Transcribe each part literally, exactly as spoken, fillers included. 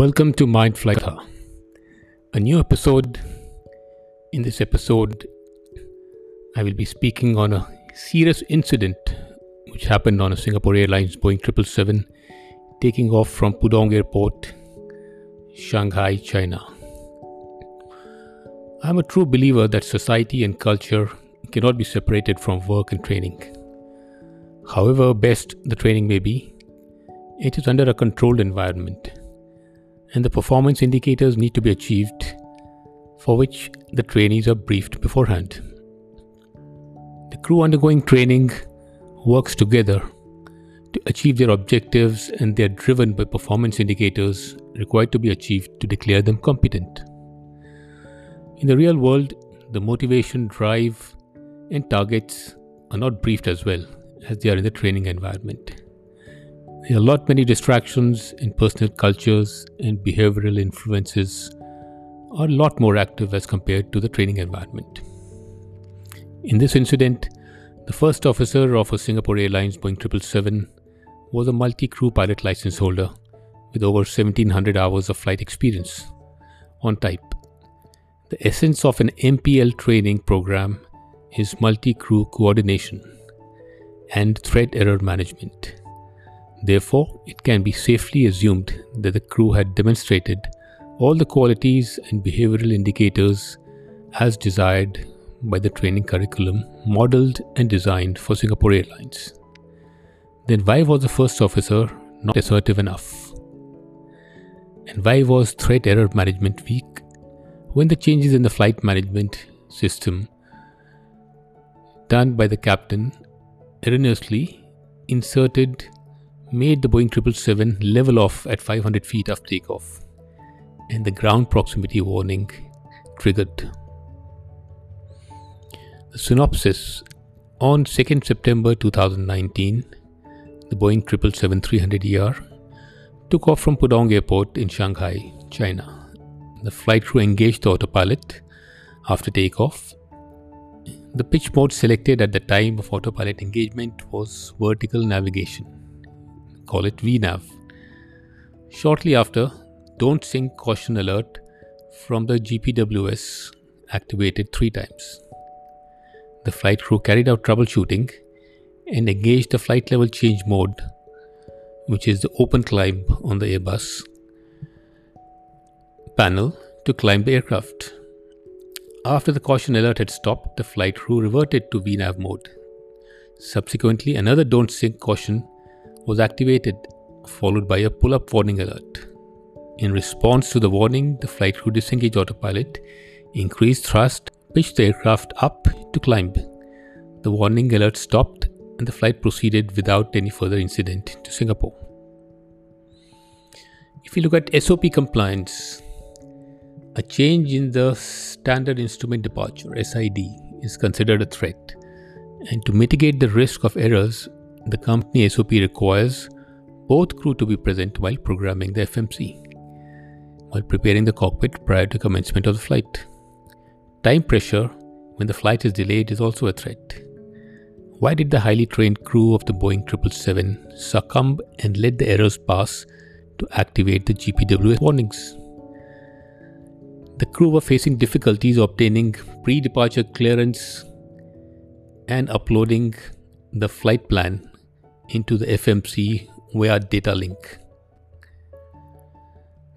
Welcome to Mindfly Katha, a new episode. In this episode, I will be speaking on a serious incident which happened on a Singapore Airlines Boeing seven seventy-seven taking off from Pudong Airport, Shanghai, China. I am a true believer that society and culture cannot be separated from work and training. However best the training may be, it is under a controlled environment, and the performance indicators need to be achieved, for which the trainees are briefed beforehand. The crew undergoing training works together to achieve their objectives, and they are driven by performance indicators required to be achieved to declare them competent. In the real world, the motivation, drive, and targets are not briefed as well as they are in the training environment. There are a lot many distractions, and personal cultures and behavioral influences are a lot more active as compared to the training environment. In this incident, the first officer of a Singapore Airlines Boeing seven seventy-seven was a multi-crew pilot license holder with over seventeen hundred hours of flight experience on type. The essence of an M P L training program is multi-crew coordination and threat error management. Therefore, it can be safely assumed that the crew had demonstrated all the qualities and behavioral indicators as desired by the training curriculum modeled and designed for Singapore Airlines. Then why was the first officer not assertive enough? And why was threat error management weak when the changes in the flight management system done by the captain erroneously inserted made the Boeing seven seventy-seven level off at five hundred feet after takeoff, and the ground proximity warning triggered? The synopsis: on second September two thousand nineteen, the Boeing seven seventy-seven three hundred E R took off from Pudong Airport in Shanghai, China. The flight crew engaged the autopilot after takeoff. The pitch mode selected at the time of autopilot engagement was vertical navigation. Call it V NAV. Shortly after, Don't Sink caution alert from the G P W S activated three times. The flight crew carried out troubleshooting and engaged the flight level change mode, which is the open climb on the Airbus panel to climb the aircraft. After the caution alert had stopped, the flight crew reverted to V NAV mode. Subsequently, another Don't Sink caution was activated, followed by a pull-up warning alert. In response to the warning, the flight crew disengaged autopilot, increased thrust, pitched the aircraft up to climb. The warning alert stopped, and the flight proceeded without any further incident to Singapore. If you look at S O P compliance, a change in the standard instrument departure (S I D) is considered a threat, and to mitigate the risk of errors, the company S O P requires both crew to be present while programming the F M C, while preparing the cockpit prior to commencement of the flight. Time pressure when the flight is delayed is also a threat. Why did the highly trained crew of the Boeing seven seventy-seven succumb and let the errors pass to activate the G P W S warnings? The crew were facing difficulties obtaining pre-departure clearance and uploading the flight plan into the F M C via data link.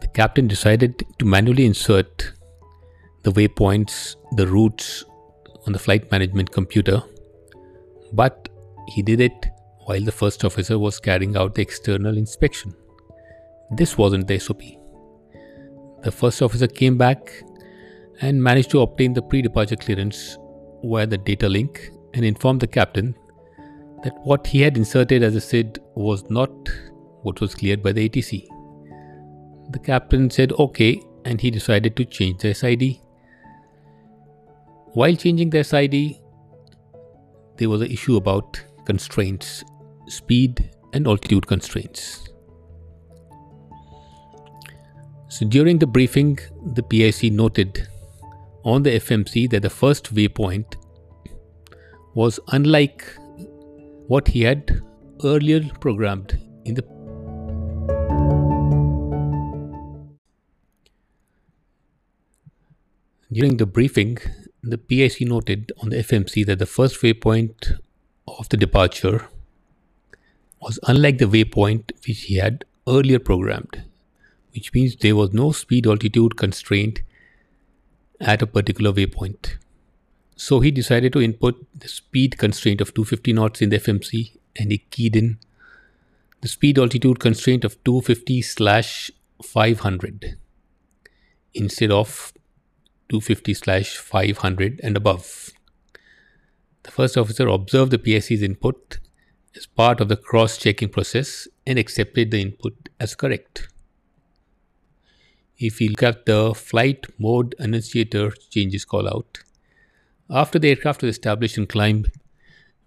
The captain decided to manually insert the waypoints, the routes on the flight management computer, but he did it while the first officer was carrying out the external inspection. This wasn't the S O P. The first officer came back and managed to obtain the pre-departure clearance via the data link and informed the captain that what he had inserted as a S I D was not what was cleared by the A T C. The captain said okay, and he decided to change the S I D. While changing the S I D, there was an issue about constraints, speed and altitude constraints. So during the briefing, the P I C noted on the F M C that the first waypoint was unlike what he had earlier programmed in the During the briefing, the P I C noted on the F M C that the first waypoint of the departure was unlike the waypoint which he had earlier programmed, which means there was no speed altitude constraint at a particular waypoint. So he decided to input the speed constraint of two hundred fifty knots in the F M C, and he keyed in the speed altitude constraint of two fifty slash five hundred instead of two fifty slash five hundred and above. The first officer observed the P I C's input as part of the cross-checking process and accepted the input as correct. If we look at the flight mode annunciator changes callout, after the aircraft was established and climbed,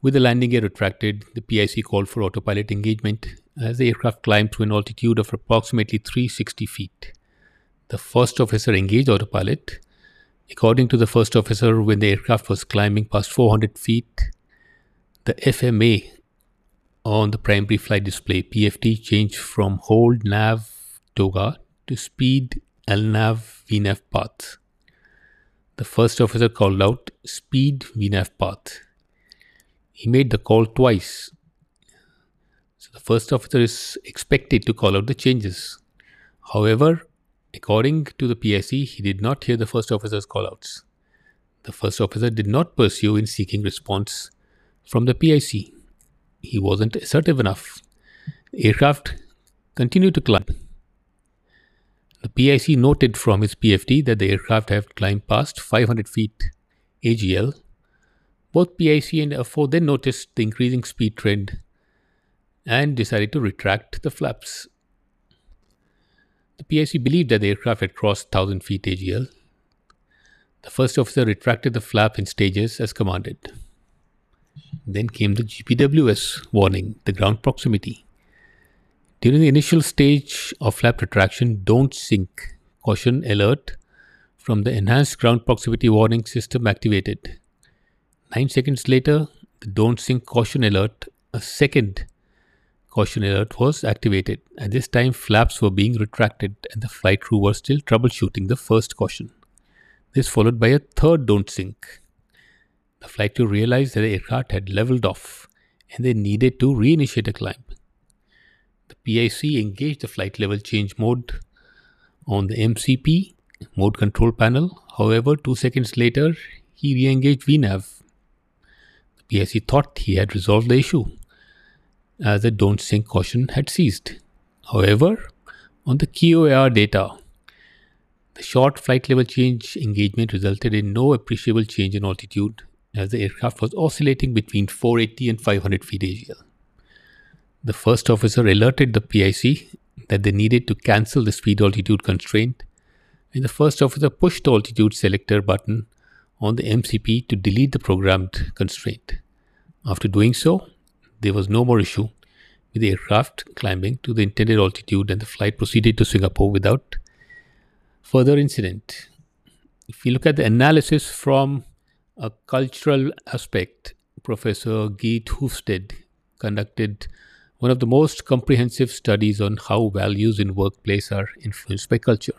with the landing gear retracted, the P I C called for autopilot engagement as the aircraft climbed to an altitude of approximately three hundred sixty feet. The first officer engaged autopilot. According to the first officer, when the aircraft was climbing past four hundred feet, the F M A on the primary flight display, P F D, changed from hold nav toga to speed L NAV V NAV path. The first officer called out speed V NAV path. He made the call twice. So the first officer is expected to call out the changes. However, according to the P I C, he did not hear the first officer's callouts. The first officer did not pursue in seeking response from the P I C. He wasn't assertive enough. The aircraft continued to climb. The P I C noted from his P F D that the aircraft had climbed past five hundred feet A G L. Both P I C and F O then noticed the increasing speed trend and decided to retract the flaps. The P I C believed that the aircraft had crossed one thousand feet A G L. The first officer retracted the flap in stages as commanded. Then came the G P W S warning, the ground proximity. During the initial stage of flap retraction, don't sink, caution alert from the enhanced ground proximity warning system activated. Nine seconds later, the don't sink caution alert, a second caution alert, was activated. At this time, flaps were being retracted and the flight crew were still troubleshooting the first caution. This followed by a third don't sink. The flight crew realized that the aircraft had leveled off and they needed to reinitiate a climb. The P I C engaged the flight level change mode on the M C P mode control panel. However, two seconds later, he re-engaged V NAV. The P I C thought he had resolved the issue, as the don't sink caution had ceased. However, on the Q A R data, the short flight level change engagement resulted in no appreciable change in altitude as the aircraft was oscillating between four hundred eighty and five hundred feet A G L. The first officer alerted the P I C that they needed to cancel the speed altitude constraint, and the first officer pushed the altitude selector button on the M C P to delete the programmed constraint. After doing so, there was no more issue with the aircraft climbing to the intended altitude, and the flight proceeded to Singapore without further incident. If we look at the analysis from a cultural aspect, Professor Geert Hofstede conducted one of the most comprehensive studies on how values in workplace are influenced by culture.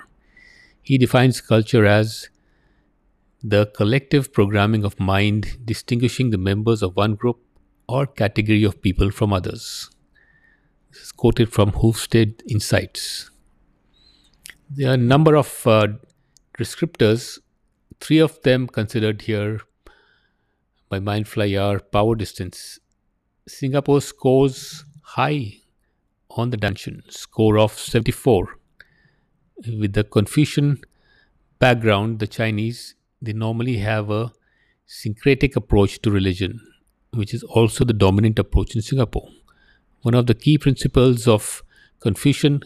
He defines culture as the collective programming of mind distinguishing the members of one group or category of people from others. This is quoted from Hofstede Insights. There are a number of uh, descriptors. Three of them considered here by Mindfly are power distance. Singapore scores high on the Danshan, score of seventy-four. With the Confucian background, the Chinese, they normally have a syncretic approach to religion, which is also the dominant approach in Singapore. One of the key principles of Confucian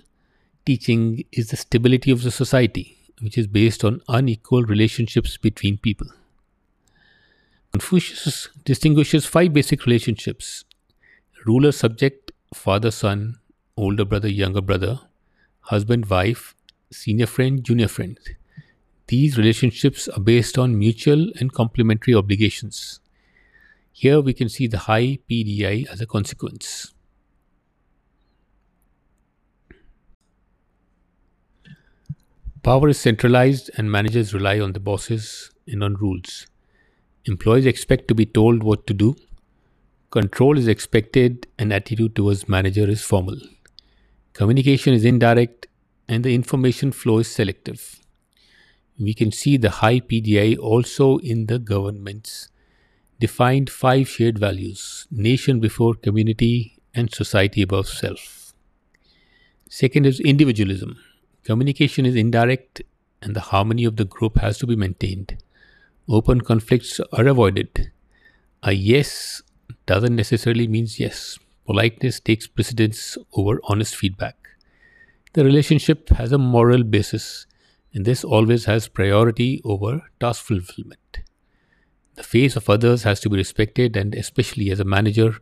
teaching is the stability of the society, which is based on unequal relationships between people. Confucius distinguishes five basic relationships: ruler-subject, father-son, older brother, younger brother, husband-wife, senior friend, junior friend. These relationships are based on mutual and complementary obligations. Here we can see the high P D I as a consequence. Power is centralized and managers rely on the bosses and on rules. Employees expect to be told what to do. Control is expected and attitude towards manager is formal. Communication is indirect and the information flow is selective. We can see the high P D I also in the government's defined five shared values: nation before community and society above self. Second is individualism. Communication is indirect and the harmony of the group has to be maintained. Open conflicts are avoided. A yes doesn't necessarily mean yes. Politeness takes precedence over honest feedback. The relationship has a moral basis and this always has priority over task fulfillment. The face of others has to be respected, and especially as a manager,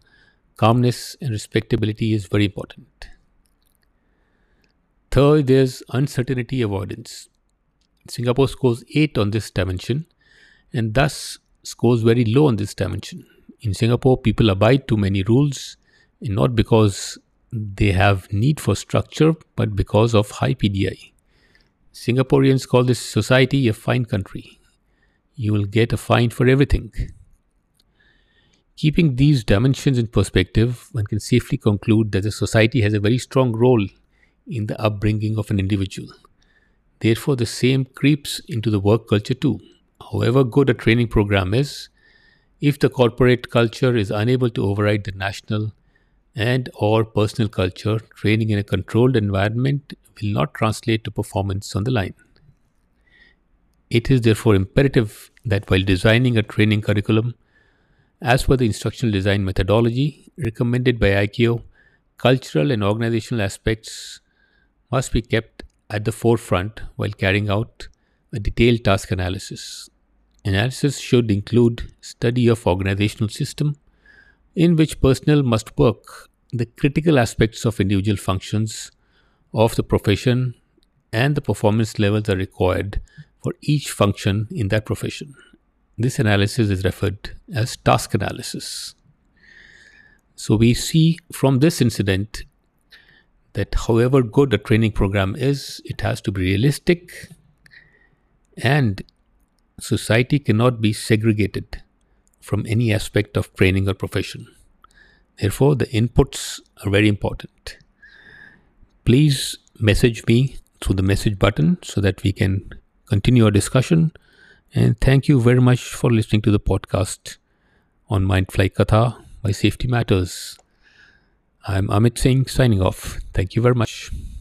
calmness and respectability is very important. Third is uncertainty avoidance. Singapore scores eight on this dimension and thus scores very low on this dimension. In Singapore, people abide to many rules, and not because they have need for structure, but because of high P D I. Singaporeans call this society a fine country. You will get a fine for everything. Keeping these dimensions in perspective, one can safely conclude that the society has a very strong role in the upbringing of an individual. Therefore, the same creeps into the work culture too. However good a training program is, if the corporate culture is unable to override the national and or personal culture, training in a controlled environment will not translate to performance on the line. It is therefore imperative that while designing a training curriculum, as per the instructional design methodology recommended by I C A O, cultural and organizational aspects must be kept at the forefront while carrying out a detailed task analysis. Analysis should include study of organizational system in which personnel must work, the critical aspects of individual functions of the profession and the performance levels are required for each function in that profession. This analysis is referred as task analysis. So we see from this incident that however good a training program is, it has to be realistic and society cannot be segregated from any aspect of training or profession. Therefore, the inputs are very important. Please message me through the message button so that we can continue our discussion. And thank you very much for listening to the podcast on Mindfly Katha by Safety Matters. I'm Amit Singh signing off. Thank you very much.